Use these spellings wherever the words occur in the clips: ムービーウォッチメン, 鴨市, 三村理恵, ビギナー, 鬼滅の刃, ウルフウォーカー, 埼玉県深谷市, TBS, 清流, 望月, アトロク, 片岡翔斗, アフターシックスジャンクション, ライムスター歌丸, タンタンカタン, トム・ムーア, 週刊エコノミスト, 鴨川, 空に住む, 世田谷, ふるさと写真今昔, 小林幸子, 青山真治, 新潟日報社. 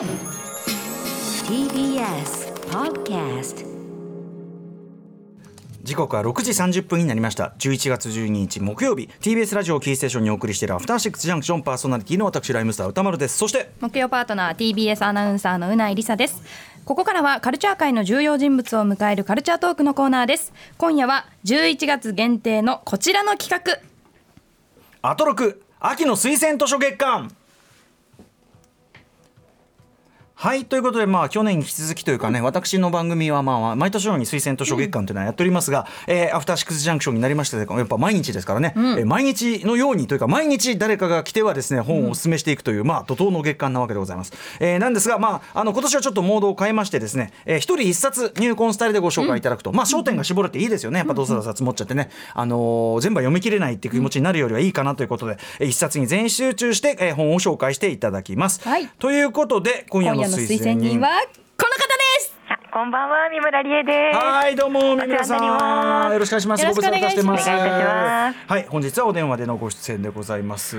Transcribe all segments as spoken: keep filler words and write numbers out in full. ティービーエス Podcast。時刻はろくじさんじゅっぷんになりました。じゅういちがつじゅうににち木曜日、 ティービーエス ラジオキーステーションにお送りしているアフターシックスジャンクション、パーソナリティの私ライムスター歌丸です。そして木曜パートナー ティービーエス アナウンサーのうないりさです。ここからはカルチャー界の重要人物を迎えるカルチャートークのコーナーです。今夜はじゅういちがつ限定のこちらの企画、アトロク秋の推薦図書月間。はい、ということで、まあ、去年に引き続きというかね、うん、私の番組は、まあ、毎年のように推薦図書月間というのはやっておりますが、うん、えー、アフターシックスジャンクションになりまして、やっぱ毎日ですからね、うん、えー、毎日のようにというか毎日誰かが来てはですね、本をお勧めしていくという、まあ、怒涛の月間なわけでございます、えー、なんですが、まあ、あの今年はちょっとモードを変えましてですね、えー、一人一冊入魂スタイルでご紹介いただくと、うん、まあ、焦点が絞れていいですよね。やっぱどうせだ冊持っちゃってね、あのー、全部は読み切れないっていう気持ちになるよりはいいかなということで、うん、一冊に全員集中して、えー、本を紹介していただきます、はい、ということで今夜の推薦人はこの方です。こんばんは、三村理恵です。はい、どうも三村さん、よろしくお願いします。ご無沙汰してます。はい、本日はお電話でのご出演でございます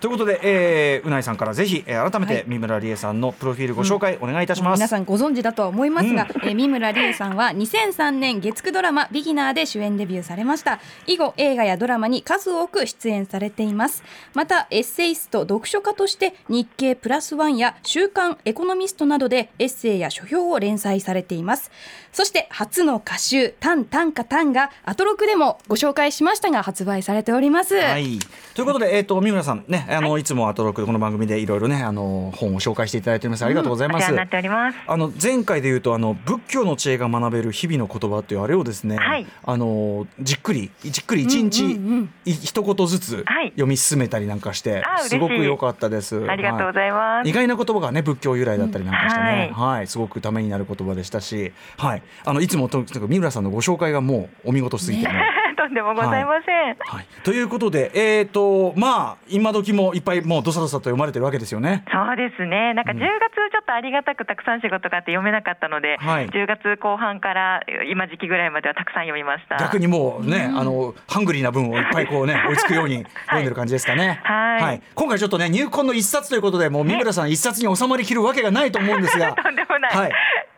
ということで、えー、うないさんからぜひ、えー、改めて三村理恵さんのプロフィールご紹介お願いいたします、うん、皆さんご存知だとは思いますが、うん、えー、三村理恵さんはにせんさんねん月くドラマビギナーで主演デビューされました。以後映画やドラマに数多く出演されています。またエッセイスト読書家として日経プラスワンや週刊エコノミストなどでエッセイや書評を連載されています。います。そして初の歌集タンタンカタンがアトロクでもご紹介しましたが発売されております、はい、ということで、えー、と三村さん、ね、あのはい、いつもアトロクこの番組でいろいろね、あの本を紹介していただいております。ありがとうございます。前回でいうとあの仏教の知恵が学べる日々の言葉というあれをですね、はい、あのじっくりじっくりいちにち、うんうんうん、一言ずつ読み進めたりなんかして、はい、すごく良かったです。ありがとうございます、はい、意外な言葉がね仏教由来だったりなんかしてね、うん、はいはい、すごくためになる言葉でしたし、はい、あのいつもと三村さんのご紹介がもうお見事すぎて、ね、とんでもございません、はいはい、ということで、えーとまあ、今時もいっぱいもうどさどさと読まれてるわけですよね。そうですね、なんかじゅうがつちょっとありがたくたくさん仕事があって読めなかったので、うん、じゅうがつこう半から今時期ぐらいまではたくさん読みました。逆にもうね、うん、あのハングリーな分をいっぱいこう、ね、追いつくように読んでる感じですかね、はいはい、今回ちょっとね入魂の一冊ということでもう三村さん一冊に収まりきるわけがないと思うんですがとんでもない、はい、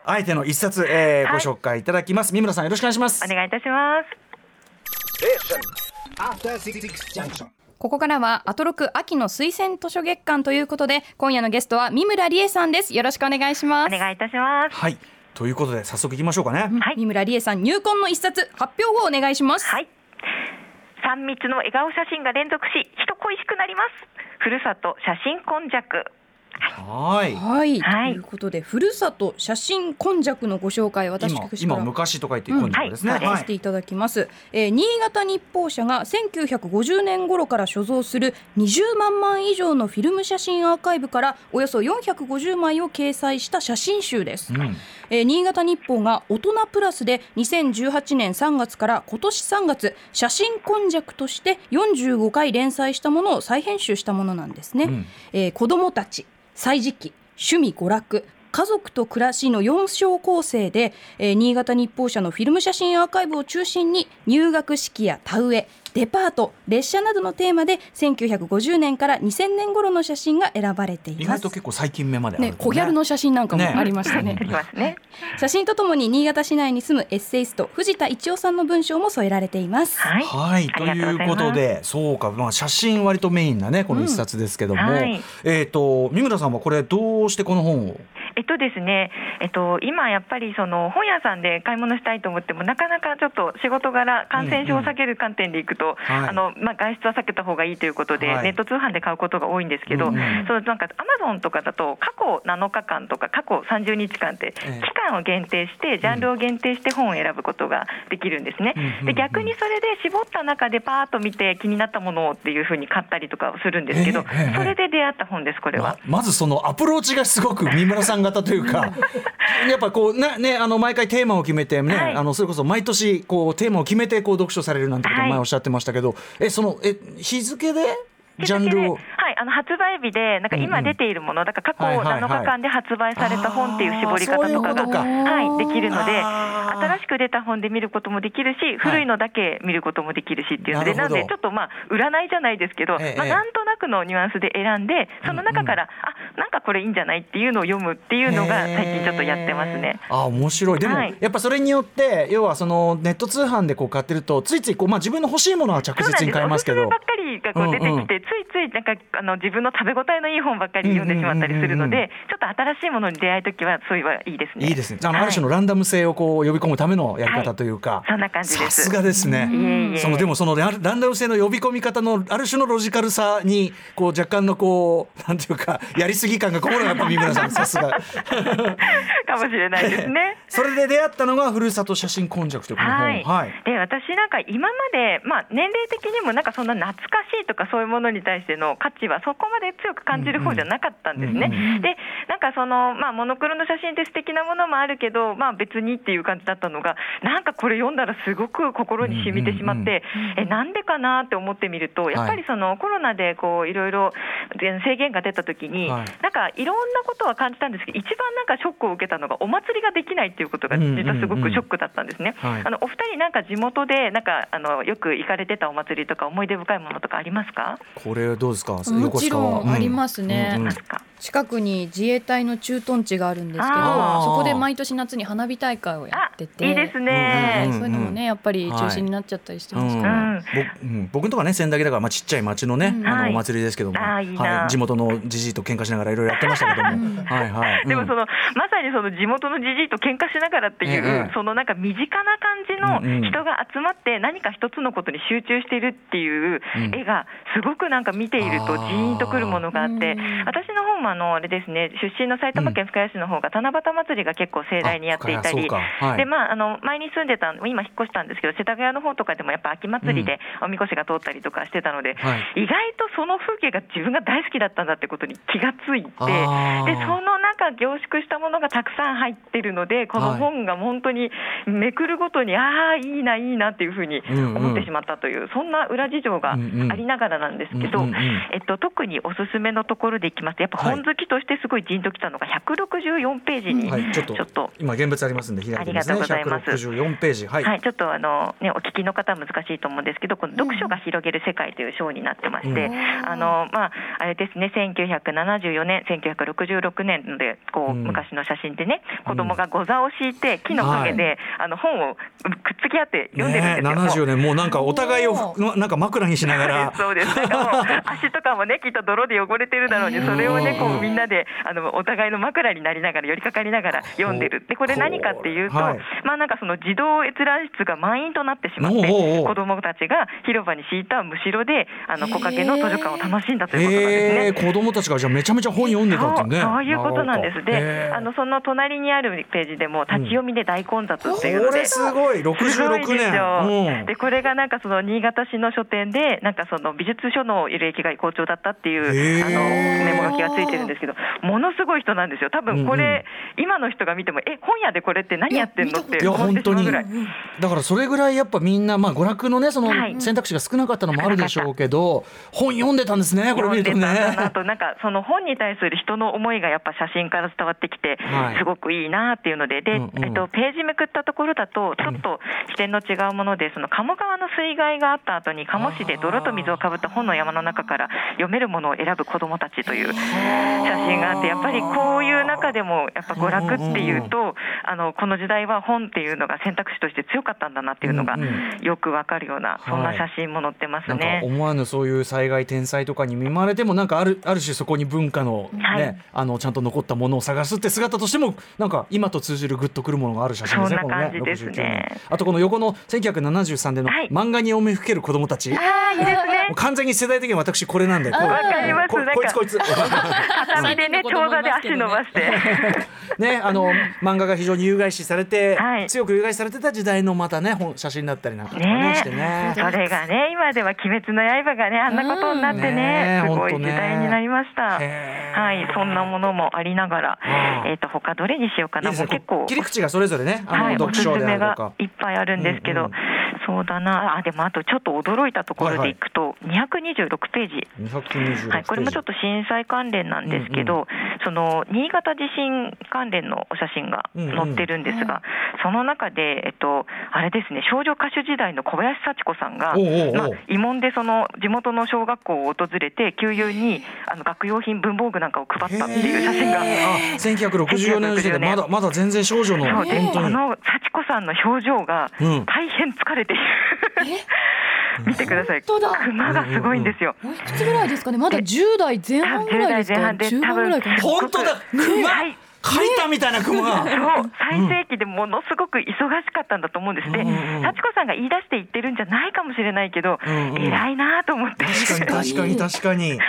あえての一冊、えーはい、ご紹介いただきます。三村さんよろしくお願いします。お願いいたします。ここからはアトロク秋の推薦図書月間ということで今夜のゲストは三村理恵さんです。よろしくお願いします。お願いいたします。はい、ということで早速いきましょうかね、はい、三村理恵さん入魂の一冊発表をお願いします。はい、三密の笑顔写真が連続し人恋しくなります。ふるさと写真今昔。はい、はいはい、ということでふるさと写真今昔のご紹介、私今, 今昔と書いて今昔ですね、うん、はい、していただきます、えー、新潟日報社がせんきゅうひゃくごじゅうねん頃から所蔵するにじゅうまんまい以上のフィルム写真アーカイブからおよそよんひゃくごじゅうまいを掲載した写真集です、うん、えー、新潟日報が大人プラスでにせんじゅうはちねんさんがつから今年さんがつ写真今昔としてよんじゅうごかい連載したものを再編集したものなんですね、うん、えー、子どもたち、歳時記、趣味娯楽、家族と暮らしのよん章構成で、えー、新潟日報社のフィルム写真アーカイブを中心に入学式や田植え、デパート、列車などのテーマでせんきゅうひゃくごじゅうねんからにせんねん頃の写真が選ばれています。意外と結構最近目まであるね、ね、小ギャルの写真なんかもありました ね, ね写真とともに新潟市内に住むエッセイスト藤田一夫さんの文章も添えられています、はい、はい、ということでそうか、まあ、写真割とメインなねこの一冊ですけども、うん、はい、えー、と三村さんはこれどうしてこの本をえっとですね、えっと、今やっぱりその本屋さんで買い物したいと思ってもなかなかちょっと仕事柄感染症を避ける観点でいくと、うんうん、はい、あのまあ、外出は避けた方がいいということで、はい、ネット通販で買うことが多いんですけど、うんうん、そうなんか Amazon とかだと過去なのかかんとか過去さんじゅうにちかんって期間を限定してジャンルを限定して本を選ぶことができるんですね、うん、で逆にそれで絞った中でパーッと見て気になったものをっていう風に買ったりとかするんですけど、えーえー、それで出会った本です。これは ま, まずそのアプローチがすごく三村さんがというかやっぱこうな、ね、あの毎回テーマを決めて、ね、はい、あのそれこそ毎年こうテーマを決めてこう読書されるなんてことを前おっしゃってましたけど、はい、えそのえ日付でジャンルを、はい、あの発売日でなんか今出ているもの、うんうん、だから過去なのかかんで発売された本っていう絞り方とかが、はい、できるので、新しく出た本で見ることもできるし、古いのだけ見ることもできるしっていうので、なのでちょっとまあ占いじゃないですけど、ええまあ、なんとなくのニュアンスで選んで、その中から、うんうん、あなんかこれいいんじゃないっていうのを読むっていうのが最近ちょっとやってますね。あ面白い。でも、はい、やっぱそれによって要はそのネット通販でこう買ってるとついついこう、まあ、自分の欲しいものは着実に買いますけど、そうなんですよ。おすすめばっかりがこう出てきて、うんうん、ついついなんかあの自分の食べ応えのいい本ばっかり読んでしまったりするので、うんうんうん、ちょっと新しいものに出会うときはそういうのはいいですね。いいですね。あの、はい、ある種のランダム性をこう呼び込むためのやり方というか、はい、そんな感じです。さすがですね、うん、そのでもそのランダム性の呼び込み方のある種のロジカルさにこう若干のこうなんていうかやりすぎ感がこぼれがやっぱ三村さんさすがかもしれないですね。それで出会ったのがふるさと写真今昔というこの本、はいはい、で私なんか今まで、まあ、年齢的にもなんかそんな懐かしいとかそういうものに対しての価値はそこまで強く感じる方じゃなかったんですね、うんうん、でなんかその、まあ、モノクロの写真って素敵なものもあるけど、まあ、別にっていう感じだったのが、なんかこれ読んだらすごく心に染みてしまって、うんうんうん、えなんでかなって思ってみると、やっぱりそのコロナでこういろいろ制限が出た時に、はい、なんかいろんなことは感じたんですけど、一番なんかショックを受けたのがお祭りができないっていうことが実はすごくショックだったんですね、うんうんうん、あのお二人なんか地元でなんかあのよく行かれてたお祭りとか思い出深いものとかありますか？これどうですか？もちろんありますね、うんうんうん、近くに自衛隊の駐屯地があるんですけど、そこで毎年夏に花火大会をやってて、いいですね、うんうんうん、そういうのもねやっぱり中止になっちゃったりしてますから、うんうん、僕のとこはね仙台だから、まあ、ちっちゃい町のね、うん、あのお祭りですけども、はいはい、地元のじじいと喧嘩しながらいろいろやってましたけども、うんはいはいうん、でもそのまさにその地元のじじいと喧嘩しながらっていう、ええ、そのなんか身近な感じの人が集まって何か一つのことに集中しているっていう絵がすごくなんか見ているとジーンとくるものがあって、うん、私の方もあのあれですね、出身の埼玉県深谷市の方が七夕祭りが結構盛大にやっていたり、はい、でまああの前に住んでた今引っ越したんですけど世田谷の方とかでもやっぱ秋祭りでおみこしが通ったりとかしてたので、うんはい、意外とその風景が自分が大好きだったんだってことに気がついて、でその中凝縮したものがたくさん入ってるのでこの本が本当にめくるごとに、はい、あーいいないいなっていうふうに思ってしまったという、うんうん、そんな裏事情がありながらなんですけど、うんうんえっと、特におすすめのところでいきますとやっぱ本好きとしてすごいジンときたのがひゃくろくじゅうよんページに、うんはい、ちょっと、ちょっと今現物ありますんで開いてみますね。ありがとうございます。ひゃくろくじゅうよんページ、はいはい、ちょっとあの、ね、お聞きの方は難しいと思うんですけどこの読書が広げる世界という章になってまして、うんあのまあ、あれですねせんきゅうひゃくななじゅうよねんせんきゅうひゃくろくじゅうろくねんでこう、うん、昔の写真でね子供がご座を敷いて木の陰で、はい、あの本をくっつき合って読んでるんですよ、ね、ななじゅうねんもうなんかお互いをなんか枕にしながらそうですそうですなんかもう足とかもねきっと泥で汚れてるだろうにそれをねこうみんなであのお互いの枕になりながら寄りかかりながら読んでる。でこれ何かっていうと、はい、まあなんかその児童閲覧室が満員となってしまっておうおう子どもたちが広場に敷いたむしろであの木陰の図書館を楽しんだということなんですね。子どもたちがじゃあめちゃめちゃ本読んでたってね。そう、そういうことなんです。であのその隣にあるページでも立ち読みで大混雑っていうので、うん、これすごいろくじゅうろくねん で, でこれがなんかその新潟市の書店でなんかその美術書の履歴が好調だったっていうあのメモ書きがついてるんですけどものすごい人なんですよ。多分これ、うんうん、今の人が見てもえ本屋でこれって何やってんのって思ってしまうぐらい。いや本当にだからそれぐらいやっぱみんな、まあ、娯楽のねその選択肢が少なかったのもあるでしょうけど、はい、本読んでたんですね。これ見るとねあとなんかその本に対する人の思いがやっぱ写真から伝わってきて、はい、すごくいいなっていうので、で、うんうんえっと、ページめくったところだとちょっと視点の違うものでその鴨川の水害があった後に鴨市で泥と水をかぶった本の山の中から読めるものを選ぶ子どもたちという写真があって、やっぱりこういう中でもやっぱ娯楽っていうとあのこの時代は本っていうのが選択肢として強かったんだなっていうのがよくわかるような、うんうん、そんな写真も載ってますね、はい、なんか思わぬそういう災害天災とかに見舞われてもなんかある、ある種そこに文化の、ねはい、あのちゃんと残ったものを探すって姿としてもなんか今と通じるグッとくるものがある写真ですね。そんな感じですね。このね、あとこの横のせんきゅうひゃくななじゅうさんねんの漫画にお目ふける子どもたち、はい、いいですね。完全に世代的に私これなんでわかります。こいつこいつ畳でね長座で足伸ばしてねあの漫画が非常に有害視されて、はい、強く有害視されてた時代のまたね写真だったりなんかとかね、ねしてねそれがね今では鬼滅の刃がねあんなことになってね、ねすごい時代になりました、ね、はいそんなものもありながら、えー、と他どれにしようかな。いいですね、もう結構切り口がそれぞれねあの、はい、読書であるとかおすすめがいっぱいあるんですけど、うんうん、そうだなあ。でもあとちょっと驚いたところでいくと、はいはい、にひゃくにじゅうろくページ、はい、これもちょっと震災関連なんですけど、うんうん、その新潟地震関連のお写真が載ってるんですが、うんうん、その中で、えっと、あれですね、少女歌手時代の小林幸子さんが、おうおうおう、まあ、慰問でその地元の小学校を訪れて給油にあの学用品文房具なんかを配ったっていう写真が、せんきゅうひゃくろくじゅうよねんの時代でまだまだ全然少女の、そうで、あの幸子さんの表情が大変疲れている、うん、見てください、クマがすごいんですよ、うんうんうん、いくつぐらいですかね、まだじゅうだいぜん半ぐらいですか、じゅうだいぜんはんぐらいかな、本当だ、クマ、はい、書いたみたいな雲が、ね、そう、最盛期でものすごく忙しかったんだと思うんですね、うん、幸子さんが言い出して言ってるんじゃないかもしれないけど、うんうん、偉いなと思って、確かに確かに確かに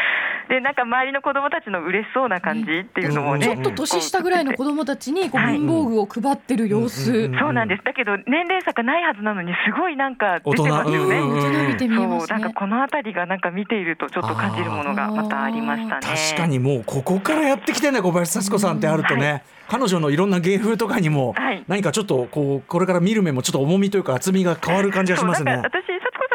で、なんか周りの子どもたちの嬉しそうな感じっていうのもね、ちょっと年下ぐらいの子どもたちにこう文房具を配ってる様子、はい、そうなんです。だけど年齢差がないはずなのにすごいなんか出てますよね、大人見て見えますね。そう、なんかこのあたりがなんか見ているとちょっと感じるものがまたありましたね。確かにもうここからやってきてね、小林幸子さんってあるとね、はい、彼女のいろんな芸風とかにも何かちょっとこうこれから見る目もちょっと重みというか厚みが変わる感じがしますね。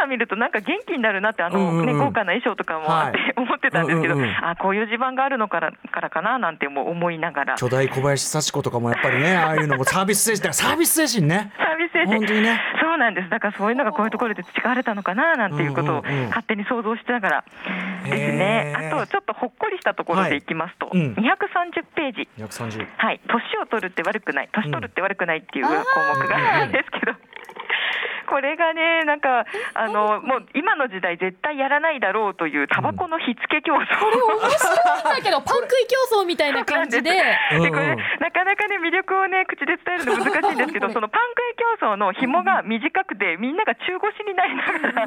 見るとなんか元気になるなって、あの、ね、うんうん、豪華な衣装とかもあって、はい、思ってたんですけど、うんうんうん、あ、こういう地盤があるのから、からかななんても思いながら、巨大小林幸子とかもやっぱりね、ああいうのもサービス精神、サービス精神ね、サービス精神、本当にね、そうなんです。だからそういうのがこういうところで培われたのかななんていうことを勝手に想像してながらですね、うんうんうん、あとちょっとほっこりしたところでいきますと、はい、うん、にひゃくさんじゅうページ、にひゃくさんじゅう、はい、年を取るって悪くない、年取るって悪くないっていう項目があるんですけど、うんこれがね、なんかあのもう今の時代絶対やらないだろうというタバコの火付け競争、うん、これ面白いんだけどパン食い競争みたいな感じ で, で, でこれなかなかね魅力をね口で伝えるの難しいんですけどそのパン食い競争の紐が短くてみんなが中腰になりながら、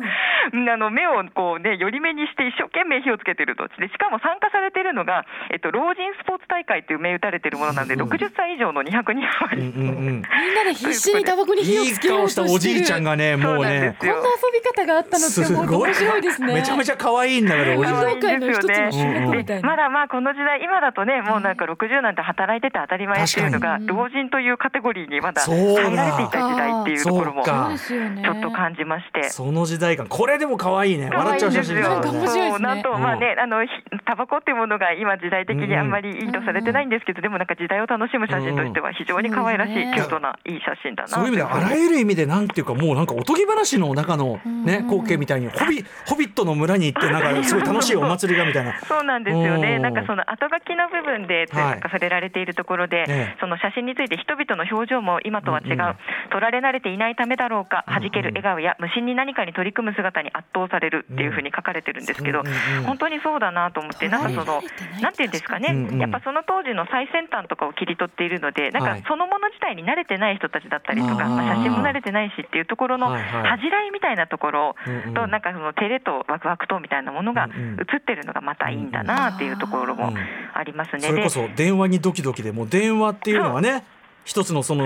うん、あの目をこうね寄り目にして一生懸命火をつけてると。でしかも参加されてるのが、えっと、老人スポーツ大会という銘打たれてるものなんで、うん、ろくじゅっさいいじょうのにひゃくにん余り、うんうんうん、みんなで必死にタバコに火をつけようとしてるいい顔したおじいちゃんがね、もうね、こんな遊び方があったのってもう面白いですね。めちゃめちゃ可愛いんだけど、運動会の一つの主役みたいな。まだまあこの時代、今だとね、もうなんかろくじゅうなんて働いてて当たり前っていうのが、老人というカテゴリーにまだ入られていた時代っていうところもちょっと感じまして、その時代感、これでも可愛いね。笑っちゃう写真。なんか面白いですね。そう、なんとまあね、あのタバコっていうものが今時代的にあんまりいいとされてないんですけど、でもなんか時代を楽しむ写真としては非常に可愛らしい、キュートないい写真だな。そういう意味であらゆる意味でなんていうかもう。なんかおとぎ話の中の、ね、光景みたいにホビ、ホビットの村に行ってなんかすごい楽しいお祭りがみたいなそうなんですよね。なんかその後書きの部分でなんか触れられているところで、はいね、その写真について人々の表情も今とは違う、うんうん、撮られ慣れていないためだろうか、弾ける笑顔や無心に何かに取り組む姿に圧倒されるっていう風に書かれてるんですけど、うんうんうん、本当にそうだなと思って、なんかそのなんていうんですかね、うんうん、やっぱその当時の最先端とかを切り取っているので、なんかそのもの自体に慣れてない人たちだったりとか、まあ、写真も慣れてないしっていうところの恥じらいみたいなところと、なんかその照れとワクワクとみたいなものが映ってるのがまたいいんだなっていうところもありますね。それこそ電話にドキドキで、もう電話っていうのはね一つのその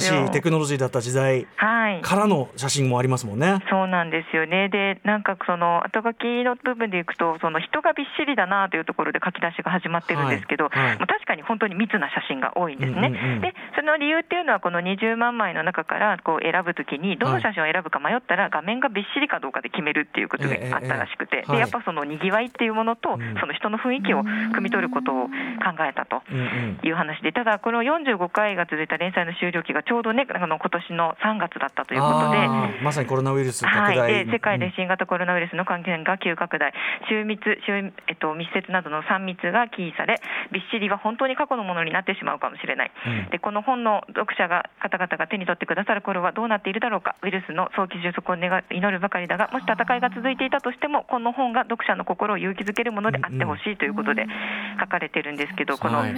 新しいテクノロジーだった時代からの写真もありますもんね。はい、そうなんですよね。で、なんかその後書きの部分でいくと、その人がびっしりだなというところで書き出しが始まってるんですけど、はいはい、まあ、確かに本当に密な写真が多いんですね。うんうんうん、で、その理由っていうのはこのにじゅうまんまいの中からこう選ぶときにどの写真を選ぶか迷ったら画面がびっしりかどうかで決めるっていうことがあったらしくて、えーえーえーはい、でやっぱそのにぎわいっていうものとその人の雰囲気を汲み取ることを考えたという話で、ただこのよんじゅうごかいが続いた連載の終了期がちょうどね、あの今年のさんがつだったということで、まさにコロナウイルス拡大、はい、で世界で新型コロナウイルスの感染が急拡大、中密、中、えっと、密接などのさん密が起因され、びっしりは本当に過去のものになってしまうかもしれない、うん、でこの本の読者が方々が手に取ってくださる頃はどうなっているだろうか、ウイルスの早期収束を願い祈るばかりだが、もし戦いが続いていたとしてもこの本が読者の心を勇気づけるものであってほしいということで書かれてるんですけど、うん、この、はい、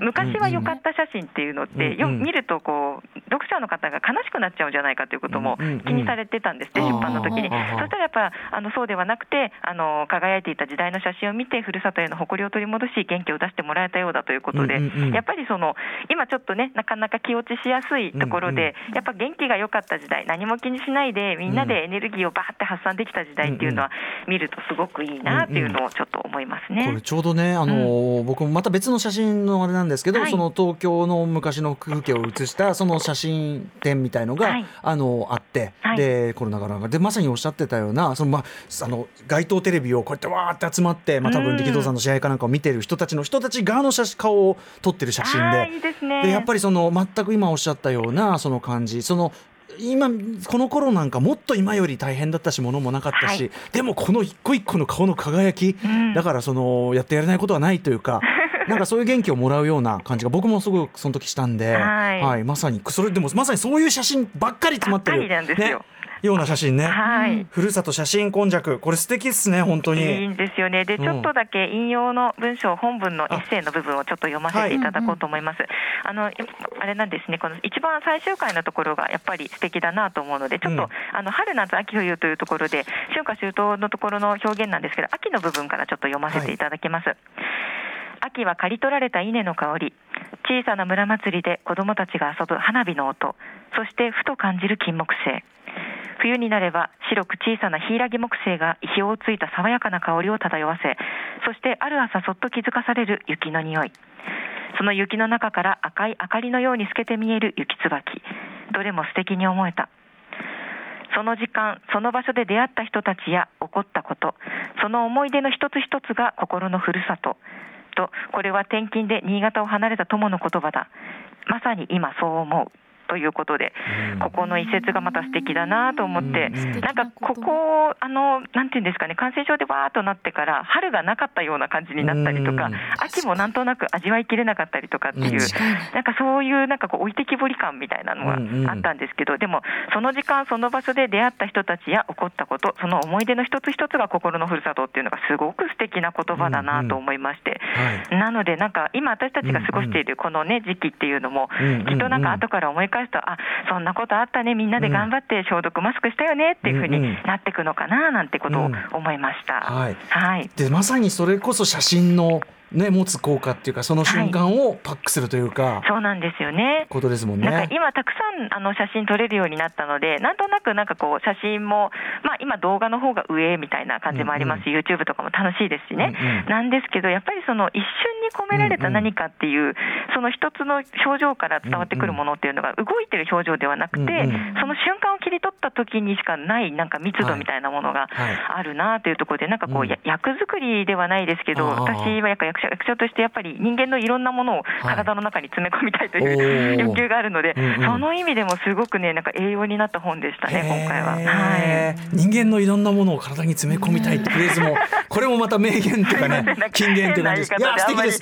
昔は良かった写真っていうのってでよ見るとこう読者の方が悲しくなっちゃうんじゃないかということも気にされてたんですって、うんうんうん、出版の時に。そしたらやっぱあのそうではなくて、あの輝いていた時代の写真を見てふるさとへの誇りを取り戻し元気を出してもらえたようだということで、うんうんうん、やっぱりその今ちょっとねなかなか気落ちしやすいところで、うんうん、やっぱ元気が良かった時代、何も気にしないでみんなでエネルギーをバーって発散できた時代っていうのは見るとすごくいいなっていうのをちょっと思いますね。これちょうどね、あのーうん、僕もまた別の写真のあれなんですけど、はい、その東京の昔のの風景を写したその写真展みたいのが、はい、あのあって、はい、でコロナ禍なんかでまさにおっしゃってたようなその、ま、あの街頭テレビをこうやってわーって集まって、まあ、多分力道山の試合かなんかを見てる人たちの人たち側の写真顔を撮ってる写真 で, いい で, す、ね、でやっぱりその全く今おっしゃったようなその感じその今この頃なんかもっと今より大変だったし物もなかったし、はい、でもこの一個一個の顔の輝き、うん、だからそのやってやれないことはないというかなんかそういう元気をもらうような感じが僕もすごくその時したんで、はいはい、まさにそれでもまさにそういう写真ばっかり詰まってるんですよ、ねような写真ね、はい、ふるさと写真今昔これ素敵っすね本当にいいんですよねで、うん、ちょっとだけ引用の文章本文のエッセイの部分をちょっと読ませていただこうと思います、はい、あのあれなんですねこの一番最終回のところがやっぱり素敵だなと思うのでちょっと、うん、あの春夏秋冬というところで春夏秋冬のところの表現なんですけど秋の部分からちょっと読ませていただきます、はい、秋は刈り取られた稲の香り小さな村祭りで子どもたちが遊ぶ花火の音そしてふと感じる金木犀冬になれば白く小さな柊木星が意表をついた爽やかな香りを漂わせそしてある朝そっと気づかされる雪の匂いその雪の中から赤い明かりのように透けて見える雪椿どれも素敵に思えたその時間その場所で出会った人たちや起こったことその思い出の一つ一つが心のふるさととこれは転勤で新潟を離れた友の言葉だまさに今そう思うということで、うん、ここの一節がまた素敵だなと思って、うん、なんかここあのなんていうんですかね感染症でわーっとなってから春がなかったような感じになったりとか、うん、秋もなんとなく味わいきれなかったりとかっていう、うん、なんかそういうなんかこう置いてきぼり感みたいなのがあったんですけど、うんうん、でもその時間その場所で出会った人たちや起こったことその思い出の一つ一つが心のふるさとっていうのがすごく素敵な言葉だなと思いまして、うんうんはい、なのでなんか今私たちが過ごしているこのね時期っていうのも、うんうんうん、きっとなんか後から思い返あそんなことあったねみんなで頑張って消毒マスクしたよねっていう風になっていくのかななんてことを思いました、うんうんはいはい、でまさにそれこそ写真の、ね、持つ効果っていうかその瞬間をパックするというか、はい、そうなんですよねことですもんねなんか今たくさんあの写真撮れるようになったのでなんとなくなんかこう写真も、まあ、今動画の方が上みたいな感じもあります、うんうん、YouTube とかも楽しいですしね、うんうん、なんですけどやっぱりその一瞬に込められた何かっていう、うんうん、その一つの表情から伝わってくるものっていうのが動いてる表情ではなくて、うんうん、その瞬間を切り取った時にしかないなんか密度みたいなものがあるなというところで、はいはい、なんかこう、うん、役作りではないですけど私はやっぱ役者、役者としてやっぱり人間のいろんなものを体の中に詰め込みたいという、はい、欲求があるので、うんうん、その意味でもすごくねなんか栄養になった本でしたね今回は、はい、人間のいろんなものを体に詰め込みたいってフレーズもこれもまた名言というかね金言という感じですいや素敵です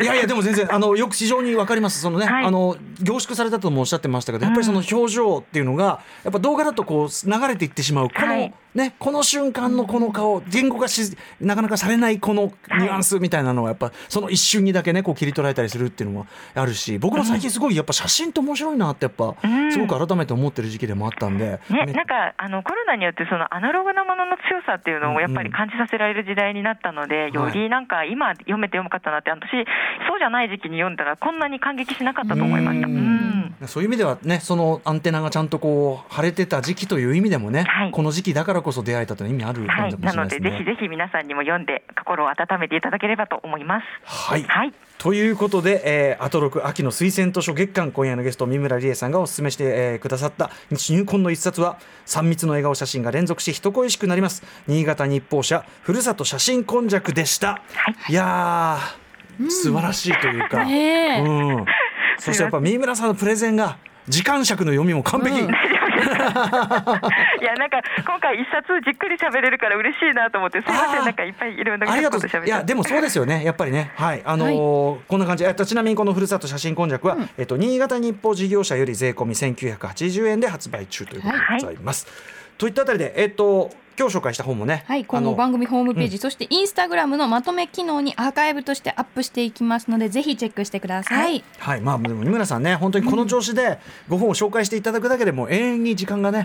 いやいやでも全然あのよく非常に分かりますそのね、はい、あの凝縮されたともおっしゃってましたけどやっぱりその表情っていうのがやっぱ動画だとこう流れていってしまうこの、はいね、この瞬間のこの顔言語化しなかなかされないこのニュアンスみたいなのはやっぱその一瞬にだけねこう切り取られたりするっていうのもあるし僕も最近すごいやっぱ写真って面白いなってやっぱすごく改めて思ってる時期でもあったんで、うんね、なんかあのコロナによってそのアナログなものの強さっていうのをやっぱり感じさせられる時代になったので、うん、よりなんか今読めてよかったなって私そうじゃない時期に読んだらこんなに感激しなかったと思いましたうんうんそういう意味ではねそのアンテナがちゃんとこう晴れてた時期という意味でもね、はい、この時期だからこそ出会えたという意味ある感じもしれないですね、はい、なのでぜひぜひ皆さんにも読んで心を温めていただければと思いますはい、はい、ということで、えー、アトロク秋の推薦図書月間今夜のゲスト三村理恵さんがお勧めして、えー、くださった入魂の一冊は三密の笑顔写真が連続し人恋しくなります新潟日報社ふるさと写真今昔でした、はい、いやー、うん、素晴らしいというか、ねうん、そしてやっぱ三村さんのプレゼンが時間尺の読みも完璧、うんいやなんか今回一冊じっくり喋れるから嬉しいなと思ってすいませんなんかいっぱいいろんなこと喋っていやでもそうですよねやっぱりねはいあのーはい、こんな感じえっとちなみにこのふるさと写真今昔は、うんえっと、新潟日報事業者より税込みせんきゅうひゃくはちじゅうえんで発売中ということでございます、はい、といったあたりでえっと今日紹介した本もね、はい、今後番組ホームページ、うん、そしてインスタグラムのまとめ機能にアーカイブとしてアップしていきますのでぜひチェックしてください、はいはいまあ、でも三村さんね本当にこの調子でご本を紹介していただくだけでも永遠に時間がね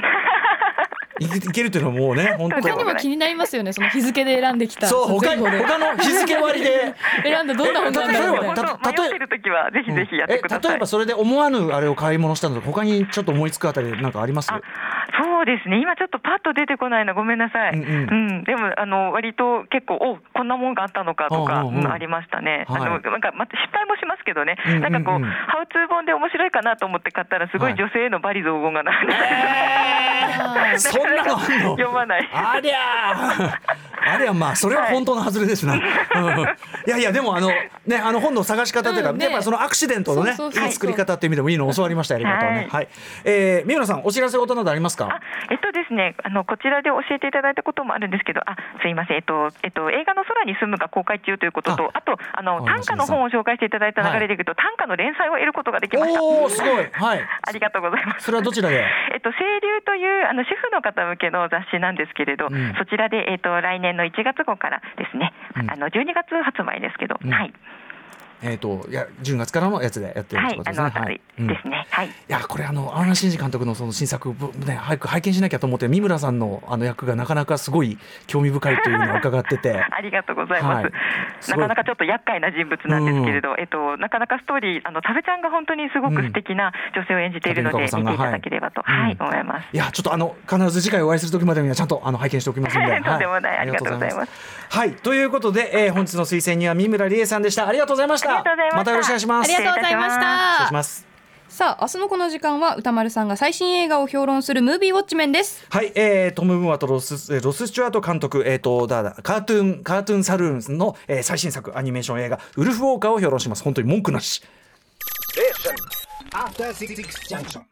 いけるというのはもうね本当他にも気になりますよねその日付で選んできたそう 他, 他の日付割りで選んだどんな本なんだろうね迷ってるときはぜひぜひやってください、うん、え例えばそれで思わぬあれを買い物したのと他にちょっと思いつくあたりなんかありますそうそうですね、今ちょっとパッと出てこないな、ごめんなさい、うんうんうん、でもあの割と結構おこんなもんがあったのかとか、うん、ありましたね、はい、あのなんかまた失敗もしますけどね、うんうんうん、なんかこうハウツー本で面白いかなと思って買ったらすごい女性への罵詈雑言がな、はい、えー、そんなの読まないありゃあれはまあそれは本当の外れですな、はい、いやいやでもあの、ね、あの本の探し方というか、うんね、やっぱそのアクシデントのね、そうそうそう、いい作り方っていう意味でもいいのを教わりましたやり方はね、はいはい、えー、三浦さんお知らせ事などありますか？あ、えっとですね、あのこちらで教えていただいたこともあるんですけど、あすいません、えっとえっと、映画の空に住むが公開中ということと あ, あとあの短歌の本を紹介していただいた流れでいくと、はい、短歌の連載を得ることができました。お、すごい、はい、ありがとうございます。それはどちらで？えっと、清流というあの主婦の方向けの雑誌なんですけれど、うん、そちらで、えっと、来年のいちがつ号からですね、うん、あのじゅうにがつ発売ですけど、うん、はい、えー、といやじゅうがつからのやつでやってるってことですね。はい、あのですね。はい。いやこれあの青山真治監督のその新作ね、早く拝見しなきゃと思って、三村さんのあの役がなかなかすごい興味深いというのを伺ってて。ありがとうございます。はい、なかなかちょっと厄介な人物なんですけれど、うん、えっとなかなかストーリー、あのタベちゃんが本当にすごく素敵な女性を演じているので、うん、見ていただければと、はい、はい、うん、思います。いやちょっとあの必ず次回お会いする時までにはちゃんとあの拝見しておきますので。はい、とんでもない、ありがとうございます。はい、ということで、えー、本日の推薦人は三村理恵さんでした。ありがとうございました。またよろしくお願いします。ありがとうございました。失礼します。さあ明日のこの時間は歌丸さんが最新映画を評論するムービーウォッチメンです。はい、えー、トム・ムーアとロス、ロス・スチュワート監督、えー、とだだカートゥーンカートゥーンサルーンの、えー、最新作アニメーション映画ウルフウォーカーを評論します。本当に文句なし。え